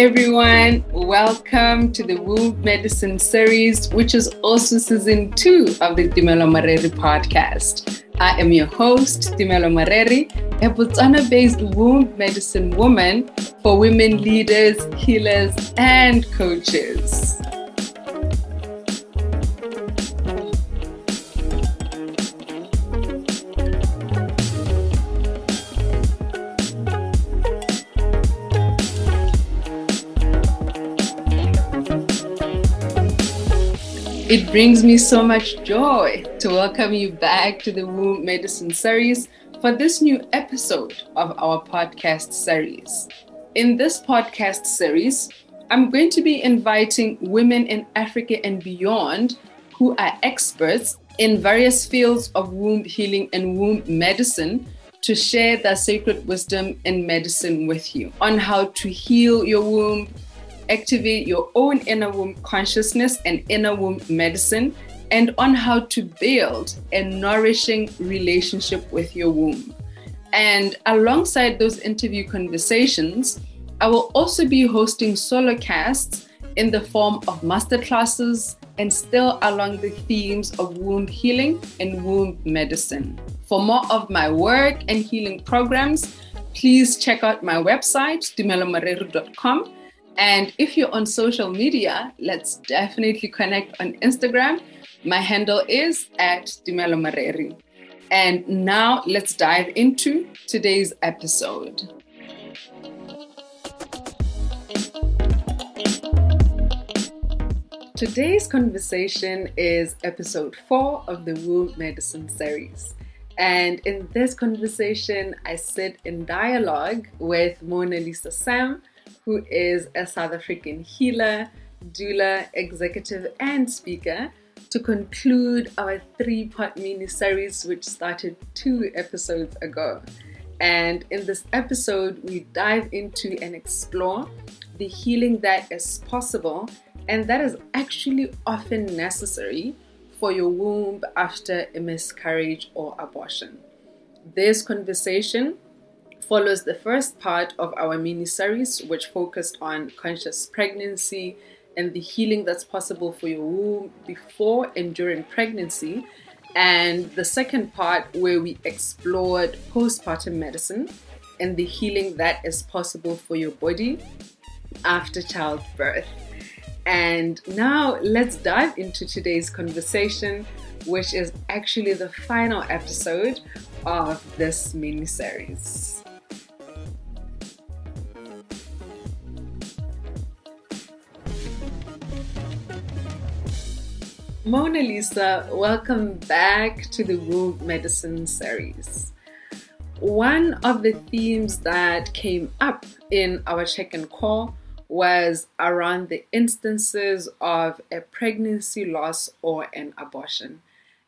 everyone. Welcome to the Wound Medicine series, which is also season 2 of the Tumelo Mareri podcast. I am your host, Tumelo Mareri, a Botswana-based wound medicine woman for women leaders, healers, and coaches. It brings me so much joy to welcome you back to the Wound Medicine series for this new episode of our podcast series. In this podcast series, I'm going to be inviting women in Africa and beyond who are experts in various fields of wound healing and wound medicine to share their sacred wisdom in medicine with you on how to heal your womb, activate your own inner womb consciousness and inner womb medicine, and on how to build a nourishing relationship with your womb. And alongside those interview conversations, I will also be hosting solo casts in the form of masterclasses and still along the themes of womb healing and womb medicine. For more of my work and healing programs, please check out my website, tumelomareiro.com. And if you're on social media, let's definitely connect on Instagram. My handle is @tumelomareri. And now let's dive into today's episode. Today's conversation is episode 4 of the Wound Medicine series. And in this conversation, I sit in dialogue with Mona Lisa Sam, who is a South African healer, doula, executive, and speaker, to conclude our 3-part mini-series, which started 2 episodes ago. And in this episode, we dive into and explore the healing that is possible and that is actually often necessary for your womb after a miscarriage or abortion. This conversation follows the first part of our mini-series, which focused on conscious pregnancy and the healing that's possible for your womb before and during pregnancy, and the second part where we explored postpartum medicine and the healing that is possible for your body after childbirth. And now let's dive into today's conversation, which is actually the final episode of this mini-series. Mona Lisa, welcome back to the Wound Medicine series. One of the themes that came up in our check-in call was around the instances of a pregnancy loss or an abortion.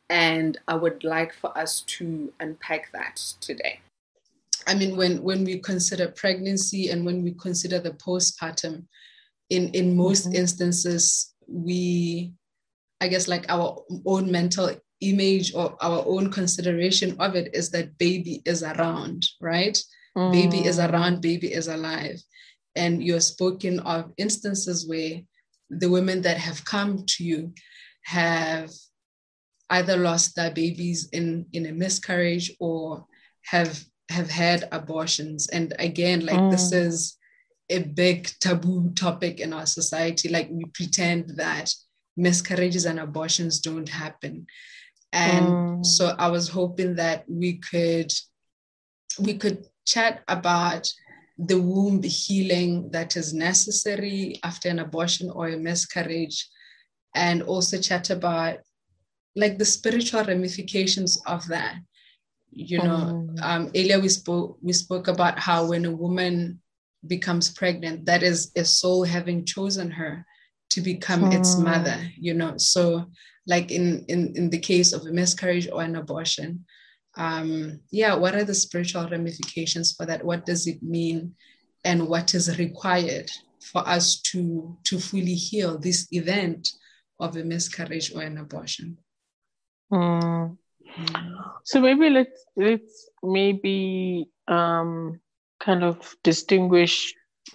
And I would like for us to unpack that today. I mean, when we consider pregnancy and when we consider the postpartum, in most instances, we, I guess, like our own mental image or our own consideration of it is that baby is around, right? Baby is around, baby is alive. And you're spoken of instances where the women that have come to you have either lost their babies in a miscarriage or have had abortions. And again, like this is a big taboo topic in our society. Like, we pretend that miscarriages and abortions don't happen. And so I was hoping that we could chat about the womb healing that is necessary after an abortion or a miscarriage, and also chat about like the spiritual ramifications of that. You know, earlier we spoke about how when a woman becomes pregnant, that is a soul having chosen her to become its mother, you know. So like in the case of a miscarriage or an abortion, what are the spiritual ramifications for that? What does it mean? And what is required for us to fully heal this event of a miscarriage or an abortion? So maybe let's kind of distinguish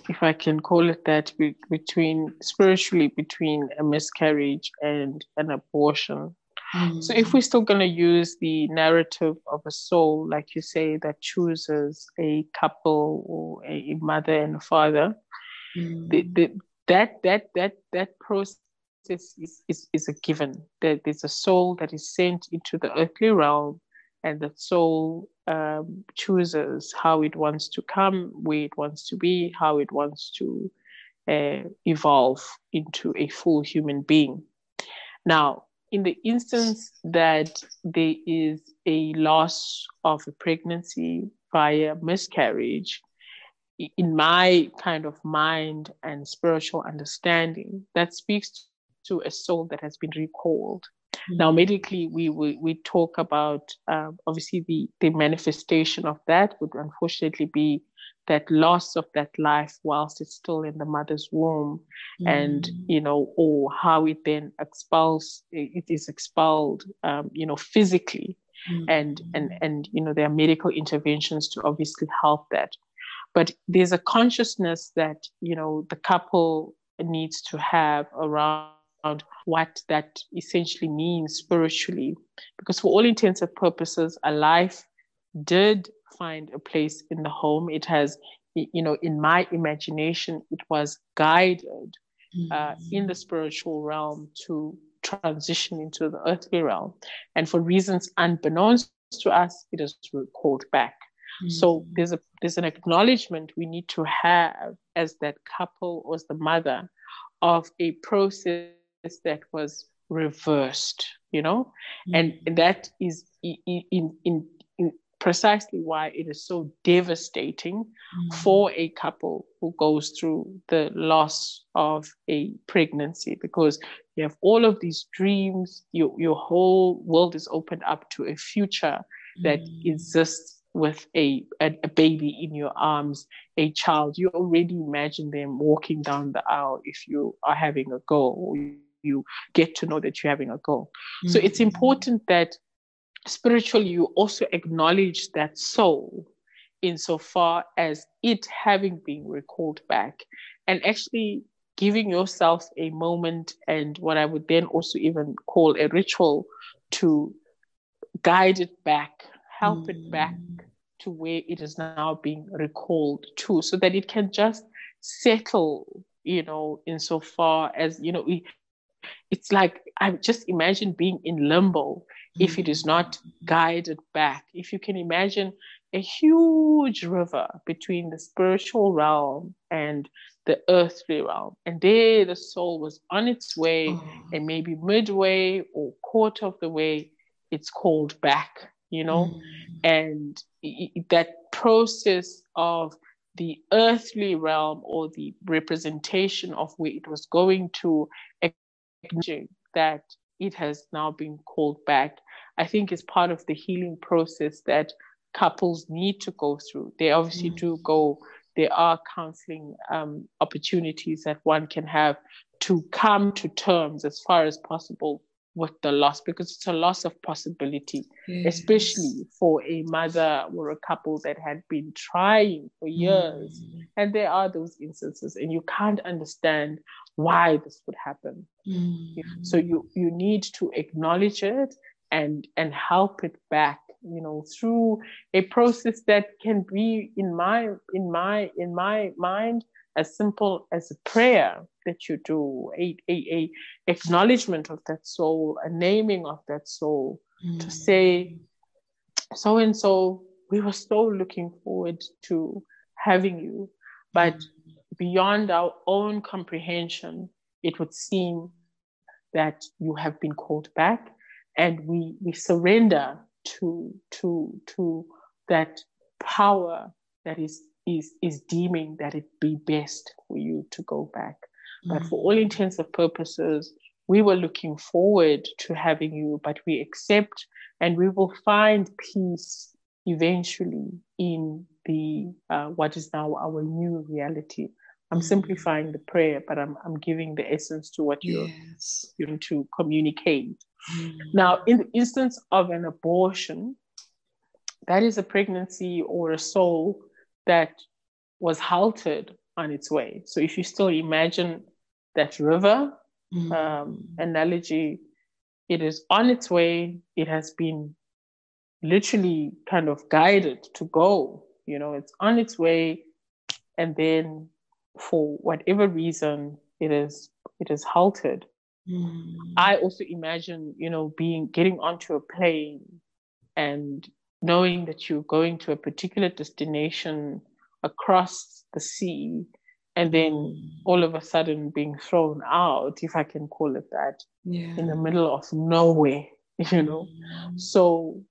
if I can call it that, between spiritually between a miscarriage and an abortion. Mm. So if we're still going to use the narrative of a soul, like you say, that chooses a couple or a mother and a father, that process is a given. That there's a soul that is sent into the earthly realm, and that soul chooses how it wants to come, where it wants to be, how it wants to evolve into a full human being. Now, in the instance that there is a loss of a pregnancy via miscarriage, in my kind of mind and spiritual understanding, that speaks to a soul that has been recalled. Mm-hmm. Now, medically, we talk about, obviously, the manifestation of that would unfortunately be that loss of that life whilst it's still in the mother's womb, and, you know, or how it then is expelled, you know, physically. Mm-hmm. And, you know, there are medical interventions to obviously help that. But there's a consciousness that, you know, the couple needs to have around what that essentially means spiritually, because for all intents and purposes, a life did find a place in the home. It has, you know, in my imagination, it was guided in the spiritual realm to transition into the earthly realm, and for reasons unbeknownst to us, it is recalled back. So there's an acknowledgement we need to have as that couple or as the mother of a process that was reversed, you know, and that is in precisely why it is so devastating for a couple who goes through the loss of a pregnancy, because you have all of these dreams, your whole world is opened up to a future that exists with a baby in your arms, a child. You already imagine them walking down the aisle if you are having a girl, or you get to know that you're having a girl. Mm-hmm. So it's important that spiritually you also acknowledge that soul insofar as it having been recalled back, and actually giving yourself a moment and what I would then also even call a ritual to guide it back, help it back to where it is now being recalled to, so that it can just settle, you know, insofar as, you know, it's like, I just imagine being in limbo if it is not guided back. If you can imagine a huge river between the spiritual realm and the earthly realm, and there the soul was on its way, and maybe midway or quarter of the way, it's called back. You know, and that process of the earthly realm or the representation of where it was going to, that it has now been called back, I think is part of the healing process that couples need to go through. They obviously do go, there are counseling opportunities that one can have to come to terms as far as possible with the loss, because it's a loss of possibility, especially for a mother or a couple that had been trying for years. And there are those instances, and you can't understand why this would happen. So you need to acknowledge it and help it back, you know, through a process that can be, in my mind, as simple as a prayer that you do, a acknowledgement of that soul, a naming of that soul, to say, so and so, we were so looking forward to having you, but beyond our own comprehension, it would seem that you have been called back, and we surrender to that power that is deeming that it be best for you to go back. But for all intents and purposes, we were looking forward to having you, but we accept, and we will find peace eventually in the what is now our new reality. I'm simplifying the prayer, but I'm giving the essence to what you're going to communicate. Now, in the instance of an abortion, that is a pregnancy or a soul that was halted on its way. So if you still imagine that river analogy, it is on its way. It has been literally kind of guided to go, you know, it's on its way. And then for whatever reason, it is halted. Mm. I also imagine, you know, getting onto a plane and knowing that you're going to a particular destination across the sea, and then all of a sudden being thrown out, if I can call it that, in the middle of nowhere, you know. So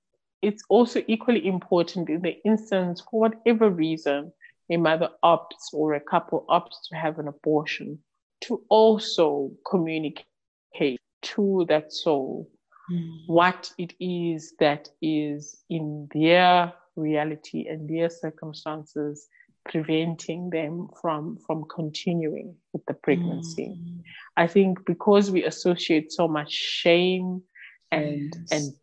it's also equally important in the instance, for whatever reason, a mother opts or a couple opts to have an abortion, to also communicate to that soul what it is that is in their reality and their circumstances preventing them from continuing with the pregnancy. I think because we associate so much shame and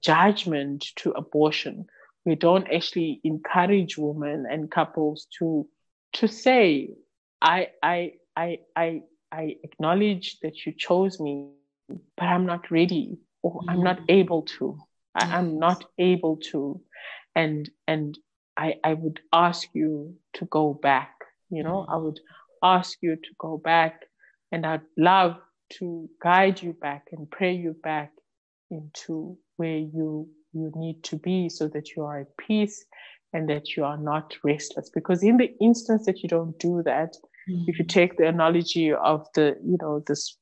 judgment to abortion, we don't actually encourage women and couples to say, I acknowledge that you chose me, but I'm not ready, or I'm not able to. I'm not able to. And I would ask you to go back, you know, I would ask you to go back, and I'd love to guide you back and pray you back into where you need to be, so that you are at peace and that you are not restless. Because in the instance that you don't do that, if you take the analogy of the, you know, this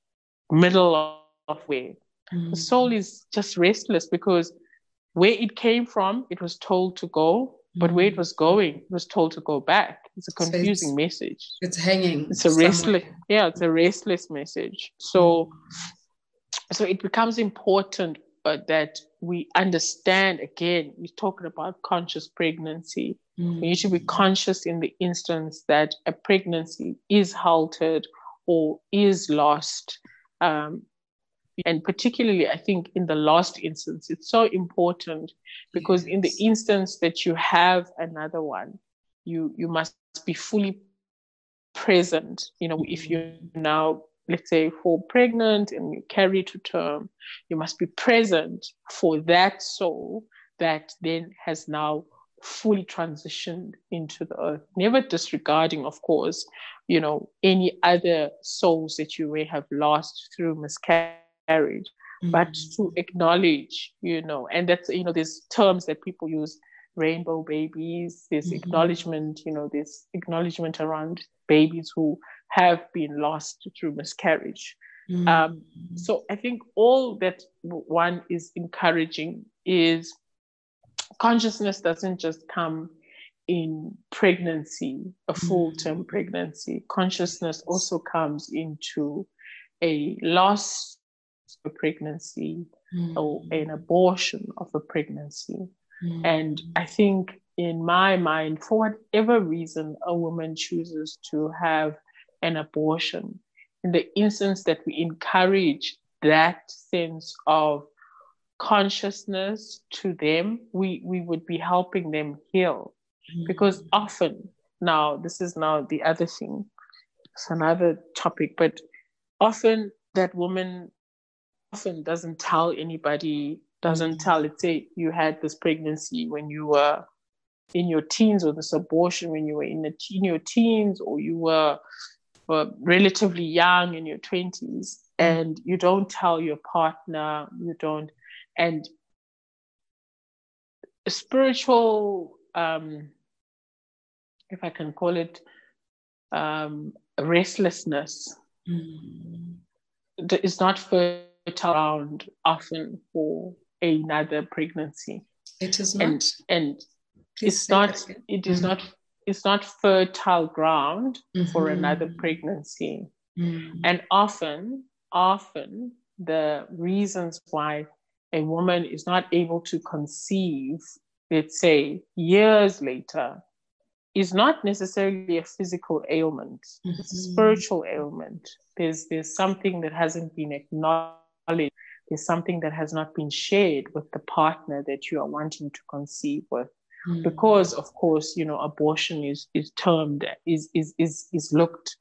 middle of way, the soul is just restless, because where it came from, it was told to go, but where it was going, it was told to go back. It's a confusing message. It's hanging. It's a restless. Yeah, it's a restless message. So it becomes important that we understand. Again, we're talking about conscious pregnancy. We should be conscious in the instance that a pregnancy is halted or is lost. And particularly, I think in the lost instance, it's so important, because in the instance that you have another one, you must be fully present. You know, if you now, let's say, fall pregnant and you carry to term, you must be present for that soul that then has now fully transitioned into the earth, never disregarding, of course, you know, any other souls that you may have lost through miscarriage, but to acknowledge, you know. And that's, you know, there's terms that people use, rainbow babies, there's acknowledgement, you know, there's acknowledgement around babies who have been lost through miscarriage. So I think all that one is encouraging is consciousness doesn't just come in pregnancy, a full-term pregnancy. Consciousness also comes into a loss of a pregnancy or an abortion of a pregnancy. And I think in my mind, for whatever reason a woman chooses to have an abortion, in the instance that we encourage that sense of consciousness to them, we would be helping them heal. Because often, now this is now the other thing, it's another topic, but often that woman often doesn't tell anybody, let's say you had this pregnancy when you were in your teens, or this abortion when you were in your teens, or you were relatively young in your 20s, and you don't tell your partner, and spiritual, if I can call it, restlessness is not fertile ground often for another pregnancy. It is not, and it's not. It is not. It's not fertile ground for another pregnancy, and often the reasons why a woman is not able to conceive, let's say, years later, is not necessarily a physical ailment. It's a spiritual ailment. There's something that hasn't been acknowledged. There's something that has not been shared with the partner that you are wanting to conceive with. because, of course, you know, abortion is termed, is looked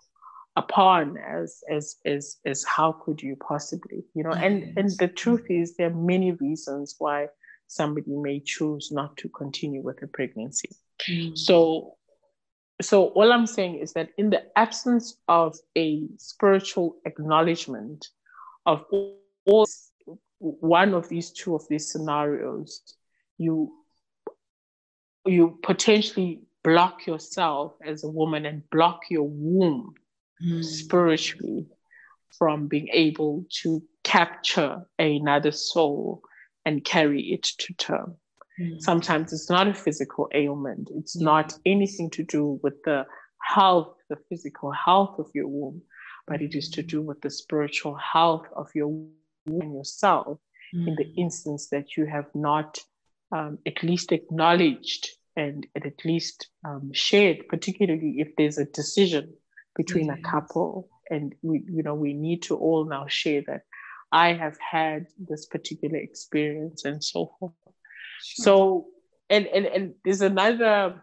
upon as how could you possibly, you know, and the truth is there are many reasons why somebody may choose not to continue with a pregnancy. So all I'm saying is that in the absence of a spiritual acknowledgement of all one of these two of these scenarios, you potentially block yourself as a woman and block your womb spiritually from being able to capture another soul and carry it to term. Sometimes it's not a physical ailment. It's not anything to do with the health, the physical health of your womb, but it is to do with the spiritual health of your womb and yourself in the instance that you have not at least acknowledged and at least shared, particularly if there's a decision between a couple. And we need to all now share that I have had this particular experience and so forth. Sure. So, and there's another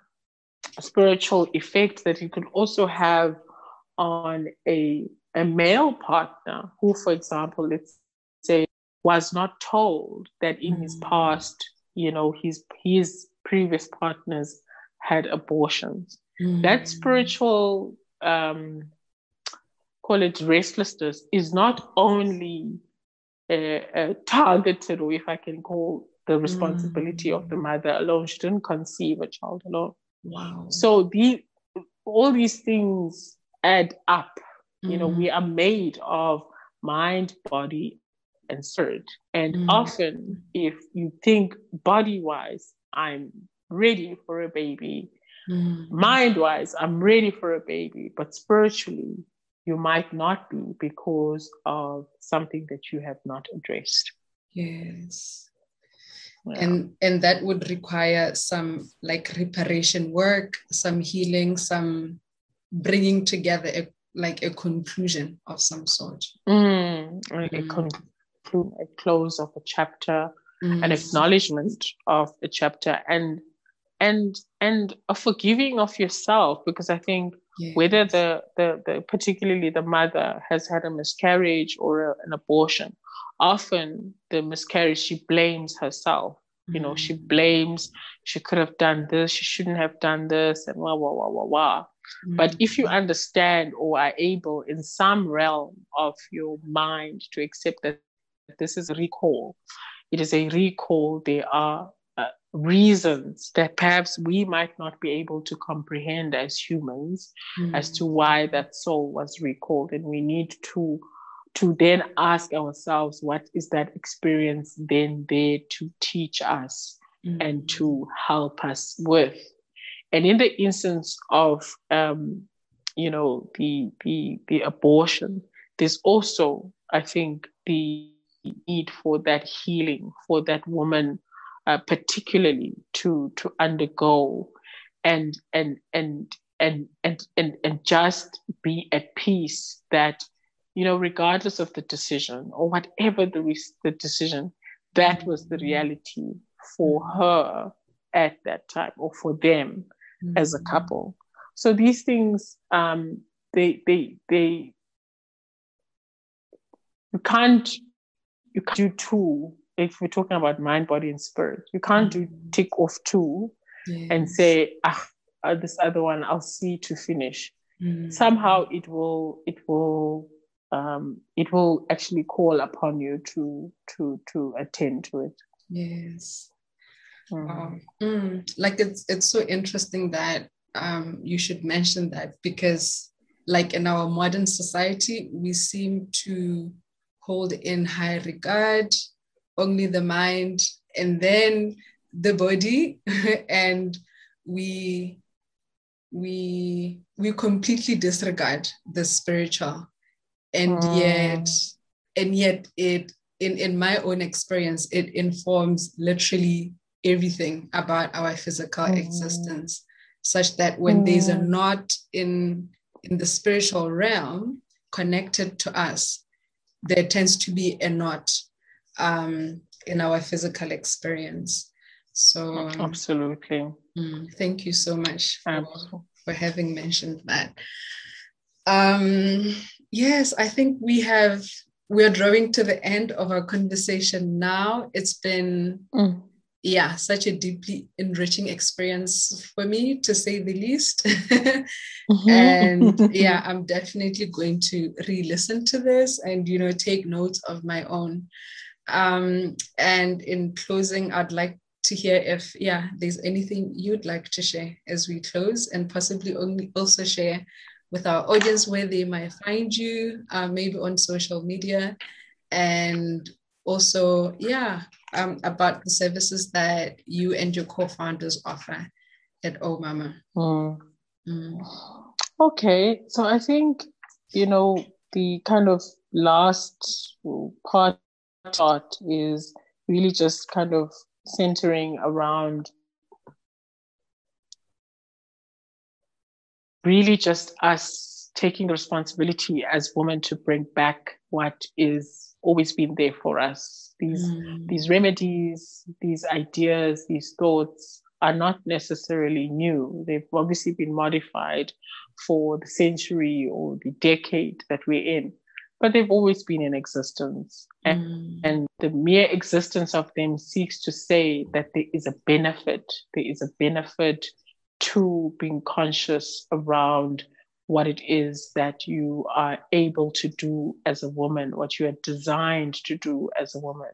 spiritual effect that you can also have on a male partner who, for example, let's say, was not told that in his past, you know, his previous partners had abortions. That spiritual, call it restlessness, is not only targeted, or if I can call the responsibility of the mother alone. She didn't conceive a child alone. Wow. So all these things add up. You know, we are made of mind, body, and spirit. And often, if you think body-wise, I'm ready for a baby, mind-wise, I'm ready for a baby, but spiritually, you might not be because of something that you have not addressed. Yes. Yeah. And that would require some like reparation work, some healing, some bringing together a conclusion of some sort. A close of a chapter, an acknowledgement of a chapter, and a forgiving of yourself, because I think whether the particularly the mother has had a miscarriage or an abortion, often the miscarriage, she blames herself. You know, she blames, she could have done this, she shouldn't have done this, and wah, wah, wah, wah, wah. But if you understand or are able in some realm of your mind to accept that this is a recall, it is a recall, there are reasons that perhaps we might not be able to comprehend as humans as to why that soul was recalled. And we need to then ask ourselves, what is that experience then there to teach us and to help us with? And in the instance of, you know, the abortion, there's also, I think, the need for that healing, for that woman particularly to undergo and just be at peace that, you know, regardless of the decision or whatever the decision, that was the reality for her at that time, or for them as a couple. So these things, they you can't do two. If we're talking about mind, body, and spirit, you can't do tick off two and say, this other one I'll see to finish. Somehow it will actually call upon you to attend to it. Yes. Wow. Like it's so interesting that you should mention that, because like in our modern society, we seem to hold in high regard only the mind and then the body, and we completely disregard the spiritual. And yet it, in my own experience, it informs literally everything about our physical existence, such that when these are not in the spiritual realm connected to us, there tends to be a knot in our physical experience. So absolutely. Thank you so much for having mentioned that. Yes, I think we're drawing to the end of our conversation now. It's been such a deeply enriching experience for me, to say the least. Mm-hmm. And I'm definitely going to re-listen to this and, take notes of my own. And in closing, I'd like to hear if, there's anything you'd like to share as we close, and possibly also share with our audience where they might find you, maybe on social media, and also, about the services that you and your co-founders offer at Oh Mama. Okay, so I think, the kind of last part is really just kind of centering around really just us taking responsibility as women to bring back what is always been there for us. These remedies, these ideas, these thoughts are not necessarily new. They've obviously been modified for the century or the decade that we're in, but they've always been in existence. And the mere existence of them seeks to say that there is a benefit to being conscious around what it is that you are able to do as a woman, what you are designed to do as a woman,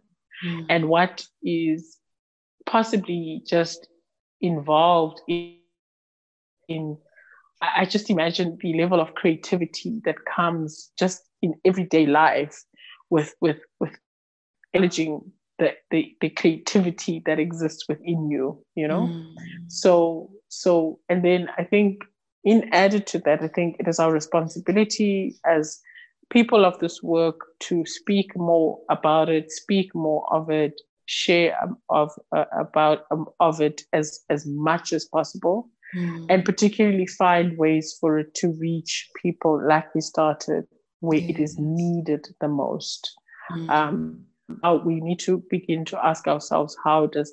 and what is possibly just involved in I just imagine the level of creativity that comes just in everyday life with managing the creativity that exists within you, So, and then I think in added to that, I think it is our responsibility as people of this work to speak more about it, speak more of it, share of it as much as possible, and particularly find ways for it to reach people, like we started, where it is needed the most. We need to begin to ask ourselves, how do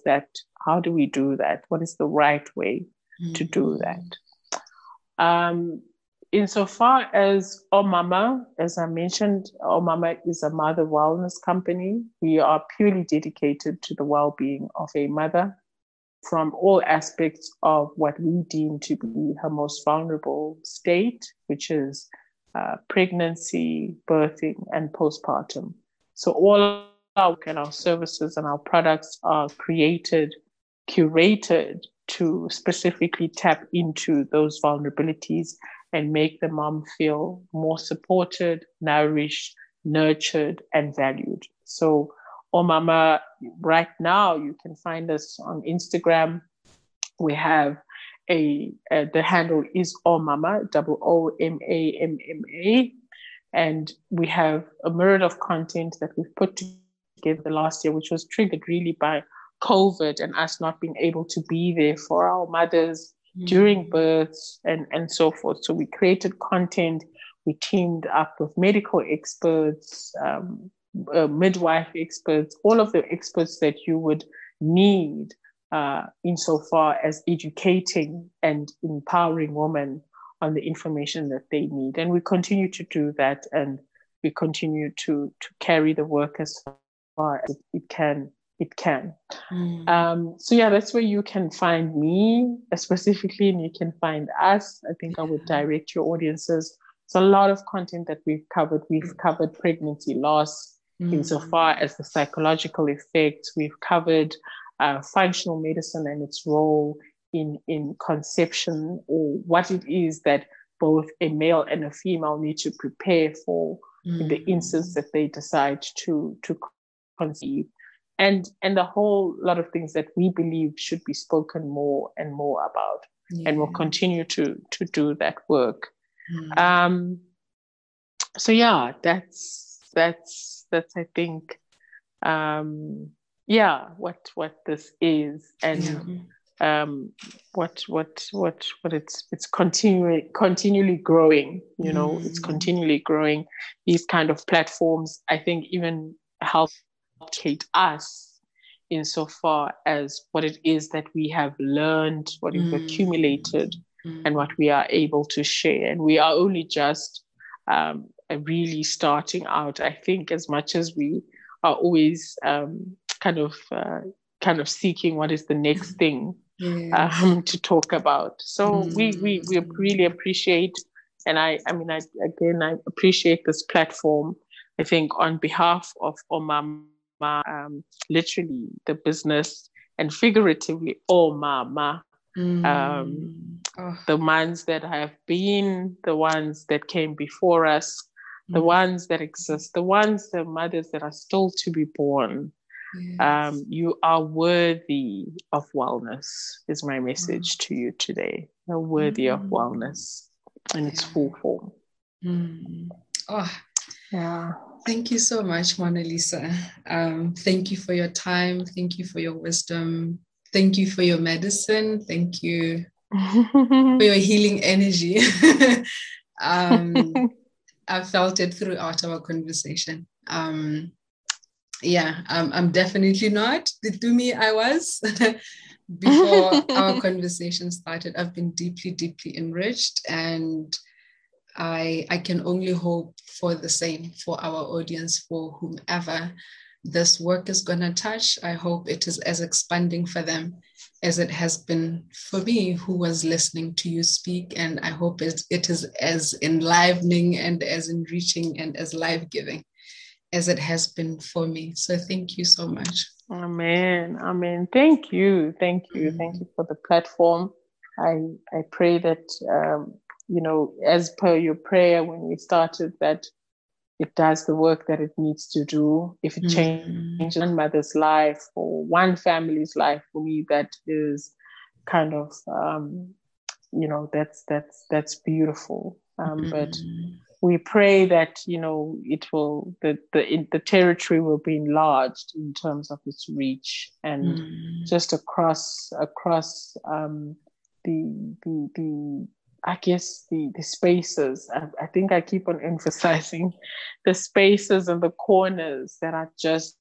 we do that? What is the right way to do that? Insofar as Oh Mama, as I mentioned, Oh Mama is a mother wellness company. We are purely dedicated to the well-being of a mother from all aspects of what we deem to be her most vulnerable state, which is pregnancy, birthing, and postpartum. So all our services and our products are curated to specifically tap into those vulnerabilities and make the mom feel more supported, nourished, nurtured, and valued. So Oh Mama, right now you can find us on Instagram. We have the handle is Oh Mama, OMAMMA, and we have a myriad of content that we've put together last year, which was triggered really by COVID and us not being able to be there for our mothers during births and so forth. So we created content. We teamed up with medical experts, midwife experts, all of the experts that you would need insofar as educating and empowering women on the information that they need. And we continue to do that, and we continue to carry the work as far as it can. That's where you can find me specifically, and you can find us. I think I would direct your audiences. It's a lot of content that we've covered. We've covered pregnancy loss insofar as the psychological effects. We've covered functional medicine and its role in conception, or what it is that both a male and a female need to prepare for in the instance that they decide to conceive. And a whole lot of things that we believe should be spoken more and more about, and we'll continue to do that work. That's I think what this is, and what it's continually growing. It's continually growing. These kind of platforms, I think, even help educate us insofar as what it is that we have learned, what we've accumulated, and what we are able to share. And we are only just really starting out. I think as much as we are always kind of seeking what is the next thing to talk about. So we really appreciate, and I appreciate this platform. I think on behalf of Oh Mama, literally the business and figuratively Oh Mama, the ones that have been, the ones that came before us, the ones that exist, the ones, the mothers that are still to be born. Yes. You are worthy of wellness is my message to you today. You're worthy of wellness in its full form. Yeah. Thank you so much, Mona Lisa. Thank you for your time. Thank you for your wisdom. Thank you for your medicine. Thank you for your healing energy. I felt it throughout our conversation. I'm definitely not the Tumi I was before our conversation started. I've been deeply, deeply enriched, and I can only hope for the same for our audience, for whomever this work is going to touch. I hope it is as expanding for them as it has been for me, who was listening to you speak. And I hope it is as enlivening and as enriching and as life-giving as it has been for me. So thank you so much. Amen. Thank you. Thank you for the platform. I pray that, as per your prayer when we started, that it does the work that it needs to do. If it changes one mother's life or one family's life, for me, that is kind of, that's beautiful. But we pray that, it will, the territory will be enlarged in terms of its reach, and just across the spaces. I think I keep on emphasizing the spaces and the corners that are just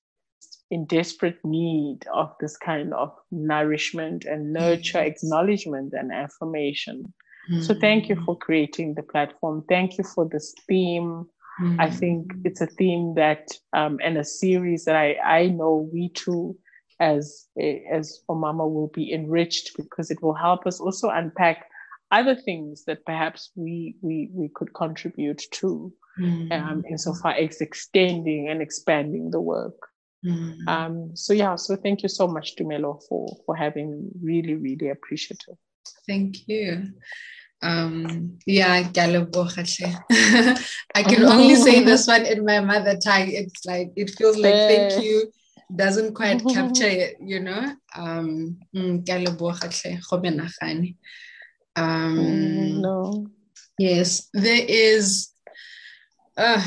in desperate need of this kind of nourishment and nurture, acknowledgement and affirmation. So thank you for creating the platform. Thank you for this theme. I think it's a theme that, and a series that I know we too as Oh Mama will be enriched, because it will help us also unpack other things that perhaps we could contribute to, insofar as extending and expanding the work. So thank you so much, Tumelo, for having me. Really, really appreciative. Thank you. I can only say this one in my mother tongue. It's like, it feels like thank you doesn't quite capture it, No. Yes, there is a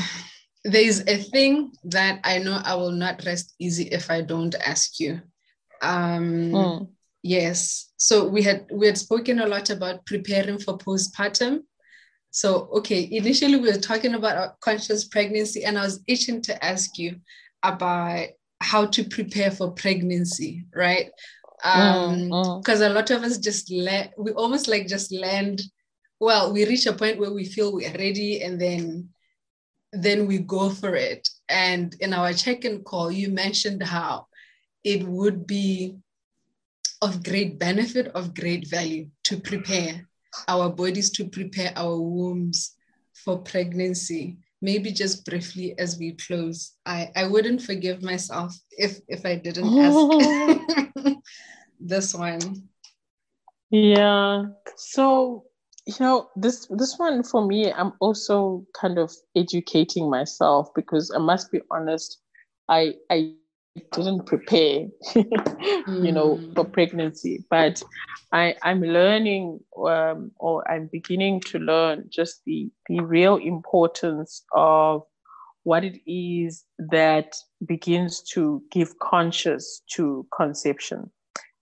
thing that I know I will not rest easy if I don't ask you. Yes. So we had spoken a lot about preparing for postpartum. So, okay, initially we were talking about conscious pregnancy, and I was itching to ask you about how to prepare for pregnancy, right? Because a lot of us we reach a point where we feel we are ready, and then we go for it. And in our check-in call, you mentioned how it would be of great benefit, of great value to prepare our bodies, to prepare our wombs for pregnancy. Maybe just briefly as we close, I wouldn't forgive myself if I didn't ask this one. Yeah. So, this one for me, I'm also kind of educating myself, because I must be honest, I didn't prepare, for pregnancy, but I'm learning, or I'm beginning to learn just the real importance of what it is that begins to give conscious to conception.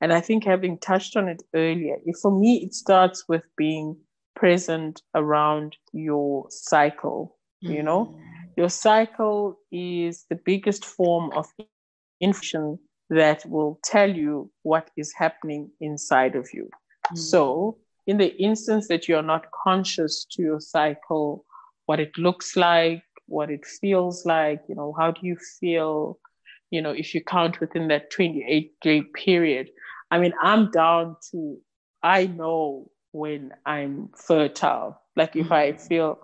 And I think, having touched on it earlier, for me, it starts with being present around your cycle. Your cycle is the biggest form of information that will tell you what is happening inside of you. Mm. So in the instance that you're not conscious to your cycle, what it looks like, what it feels like, you know, how do you feel, you know, if you count within that 28-day period. I mean, I'm down to, I know when I'm fertile, like if I feel,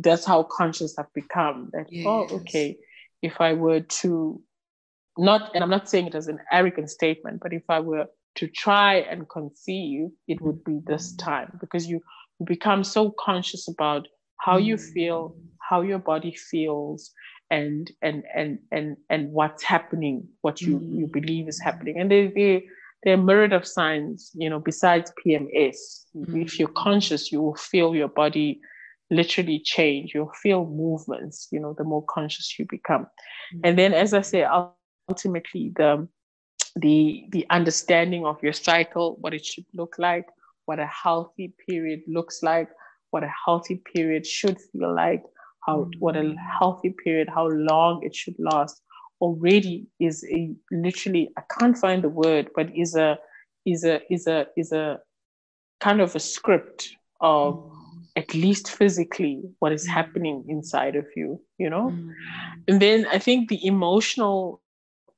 that's how conscious I've become, that, yes. Oh, okay, if I were to not, and I'm not saying it as an arrogant statement, but if I were to try and conceive, it would be this time, because you become so conscious about how you feel, how your body feels, and what's happening, what you believe is happening. And there are myriad of signs, you know, besides PMS. If you're conscious, you will feel your body literally change. You'll feel movements, you know, the more conscious you become. And then, as I say, ultimately the understanding of your cycle, what it should look like, what a healthy period looks like, what a healthy period should feel like, what a healthy period, how long it should last, already is a, literally, I can't find the word, but is a kind of a script of at least physically what is happening inside of you, you know? And then I think the emotional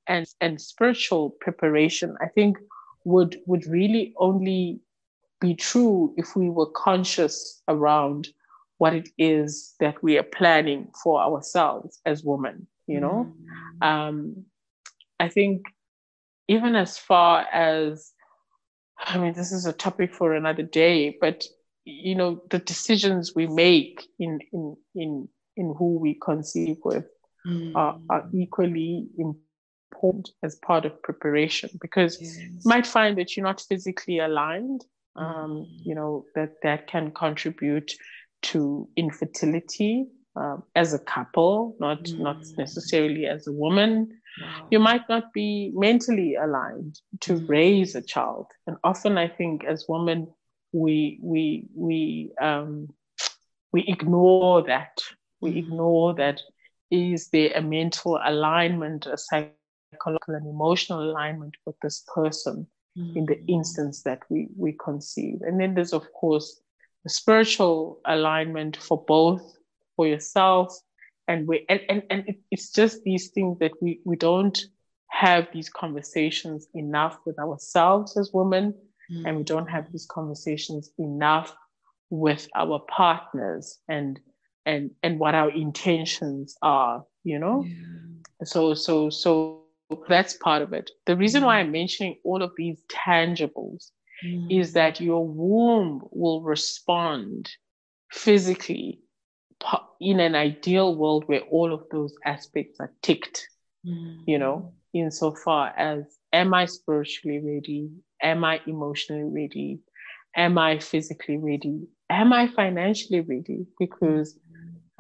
and spiritual preparation, I think would really only be true if we were conscious around what it is that we are planning for ourselves as women, you know? I think even as far as, I mean, this is a topic for another day, but, you know, the decisions we make in who we conceive with are equally important as part of preparation, because you might find that you're not physically aligned, you know, that can contribute to infertility as a couple, not necessarily as a woman. You might not be mentally aligned to raise a child, and often I think as women we ignore that. Is there a mental alignment, a psychological and emotional alignment with this person in the instance that we conceive? And then there's, of course, the spiritual alignment for both, for yourself, and it's just these things that we don't have these conversations enough with ourselves as women, and we don't have these conversations enough with our partners and what our intentions are, you know? So that's part of it. The reason why I'm mentioning all of these tangibles is that your womb will respond physically in an ideal world where all of those aspects are ticked, you know, insofar as, am I spiritually ready? Am I emotionally ready? Am I physically ready? Am I financially ready? Because,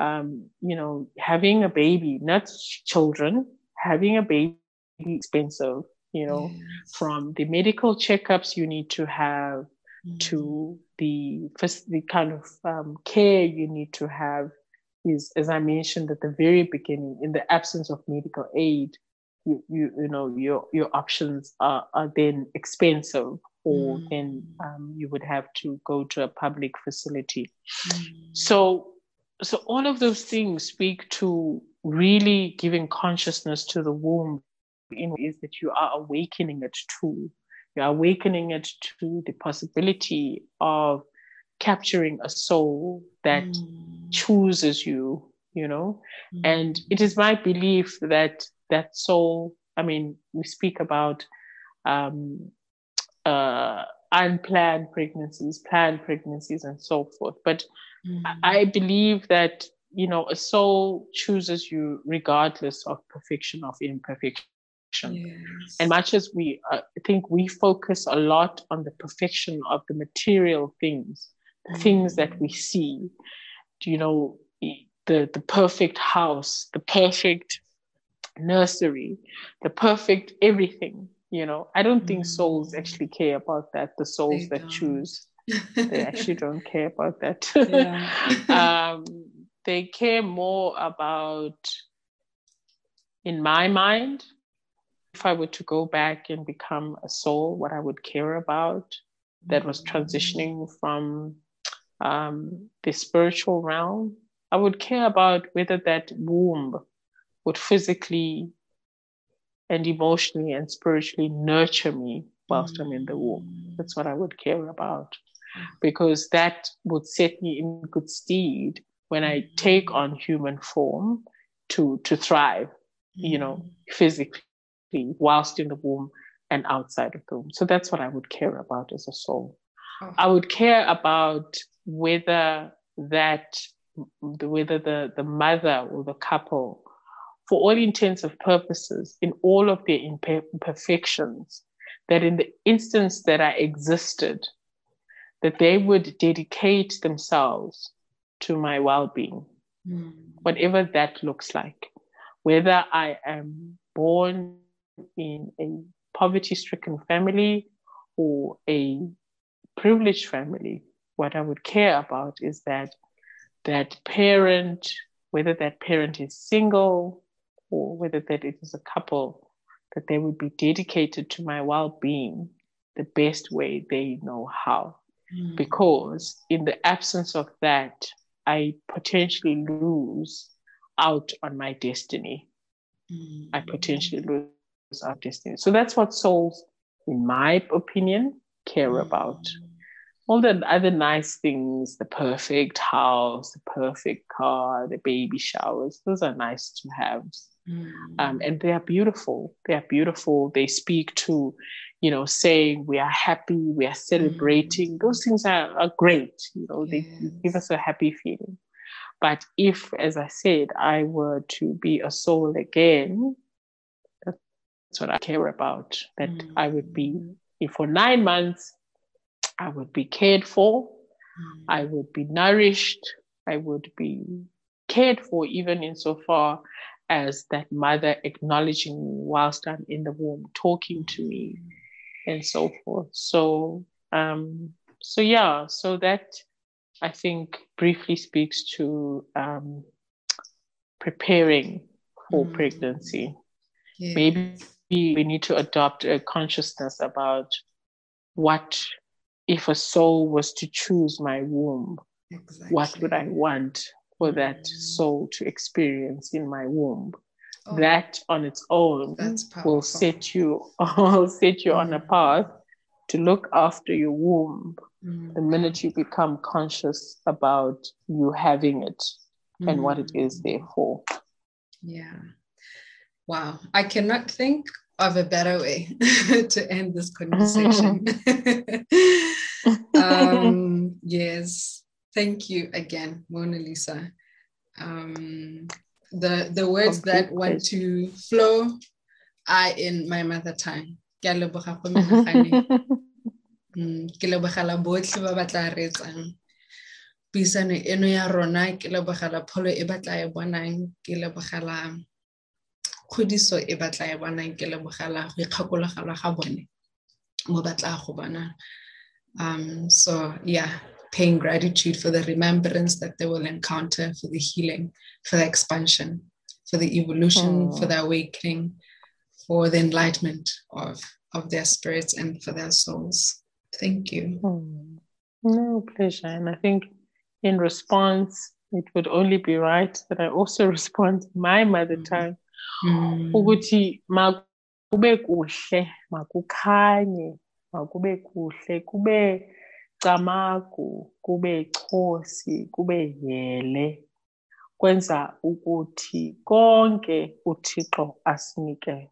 you know, having a baby, not children, having a baby is expensive, you know, from the medical checkups you need to have to the kind of care you need to have is, as I mentioned at the very beginning, in the absence of medical aid, you know, your options are then expensive, or then you would have to go to a public facility. So all of those things speak to really giving consciousness to the womb, in is that you are awakening it to. You're awakening it to the possibility of capturing a soul that chooses you, you know. And it is my belief that soul, I mean, we speak about unplanned pregnancies, planned pregnancies, and so forth. But I believe that, you know, a soul chooses you regardless of perfection or imperfection. Yes. And much as we think we focus a lot on the perfection of the material things, the things that we see, you know, the perfect house, the perfect nursery, the perfect everything. You know, I don't think souls actually care about that. The souls that choose, they actually don't care about that. Yeah. They care more about, in my mind, If I were to go back and become a soul, what I would care about that was transitioning from the spiritual realm, I would care about whether that womb would physically and emotionally and spiritually nurture me whilst I'm in the womb. That's what I would care about, because that would set me in good stead when I take on human form to thrive, you know, physically, whilst in the womb and outside of the womb. So that's what I would care about as a soul. Okay. I would care about whether the mother or the couple, for all intents and purposes, in all of their imperfections, that in the instance that I existed, that they would dedicate themselves to my well-being, whatever that looks like, whether I am born in a poverty-stricken family or a privileged family. What I would care about is that parent, whether that parent is single or whether that it is a couple, that they would be dedicated to my well-being the best way they know how. Because in the absence of that, I potentially lose out on my destiny. I potentially lose out destiny. So that's what souls, in my opinion, care about. All the other nice things, the perfect house, the perfect car, the baby showers, those are nice to have. And they are beautiful. They speak to, you know, saying we are happy, we are celebrating. Those things are great. You know, they give us a happy feeling. But if, as I said, I were to be a soul again, that's what I care about, that I would be, if for 9 months, I would be cared for, I would be nourished, I would be cared for, even insofar as that mother acknowledging me whilst I'm in the womb, talking to me, and so forth. So that, I think, briefly speaks to preparing for pregnancy. Yeah. Maybe we need to adopt a consciousness about what, if a soul was to choose my womb, exactly, what would I want for that soul to experience in my womb? Oh, that on its own will set you on a path to look after your womb the minute you become conscious about you having it and what it is there for. Yeah. Wow. I cannot think of a better way to end this conversation. Yes, thank you again, Mona Lisa. The words that want to flow are in my mother tongue. Paying gratitude for the remembrance that they will encounter, for the healing, for the expansion, for the evolution, for the awakening, for the enlightenment of their spirits and for their souls. Thank you. No, pleasure. And I think in response, it would only be right that I also respond to my mother tongue. Ukuthi makube kuhle, makukhanye, makube kuhle, kube camaku, kube chosi, kube yele, kwenza ukuthi konke uThixo asinike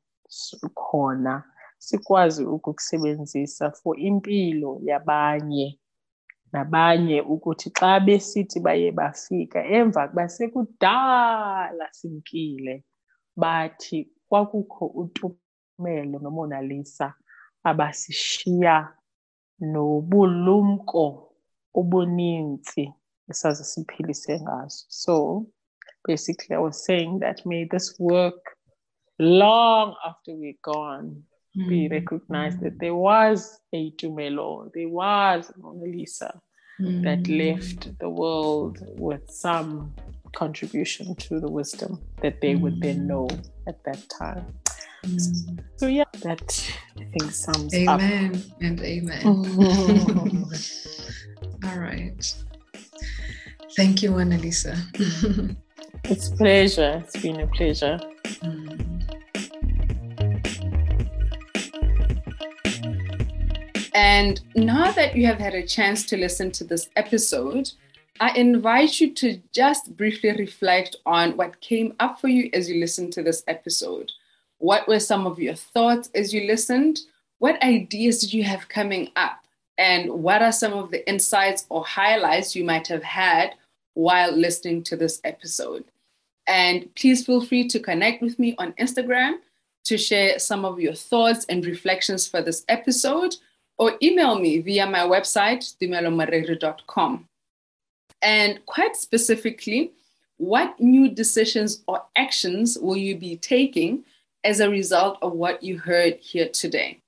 khona sikwazi ukukusebenzisa for impilo yabanye. Nabanye ukuthi xa besithi baye bafika emva basekudala simkile, bathi kwakukho uTumelo noMona Lisa abasishiya nobulumko obuninzi esazisiphilise ngaso. So basically I was saying that may this work, long after we're gone, be recognized that there was a Tumelo, there was Mona Lisa that left the world with some contribution to the wisdom that they would then know at that time. So yeah, that I think sums up. Amen and amen. All right. Thank you, Mona Lisa. It's a pleasure. It's been a pleasure. And now that you have had a chance to listen to this episode, I invite you to just briefly reflect on what came up for you as you listened to this episode. What were some of your thoughts as you listened? What ideas did you have coming up? And what are some of the insights or highlights you might have had while listening to this episode? And please feel free to connect with me on Instagram to share some of your thoughts and reflections for this episode, or email me via my website, dimelomarero.com. And quite specifically, what new decisions or actions will you be taking as a result of what you heard here today?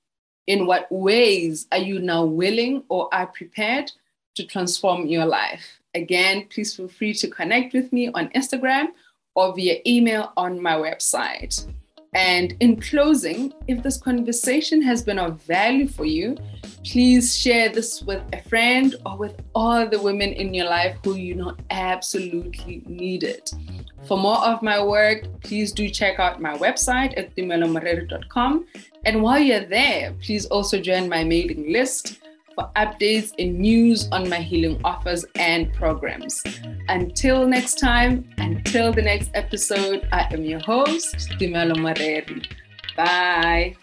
In what ways are you now willing or are prepared to transform your life? Again, please feel free to connect with me on Instagram or via email on my website. And in closing, if this conversation has been of value for you, please share this with a friend or with all the women in your life who you know absolutely need it. For more of my work, please do check out my website at tumelomareiro.com. And while you're there, please also join my mailing list for updates and news on my healing offers and programs. Until next time, until the next episode, I am your host, Tumelo Mareri. Bye.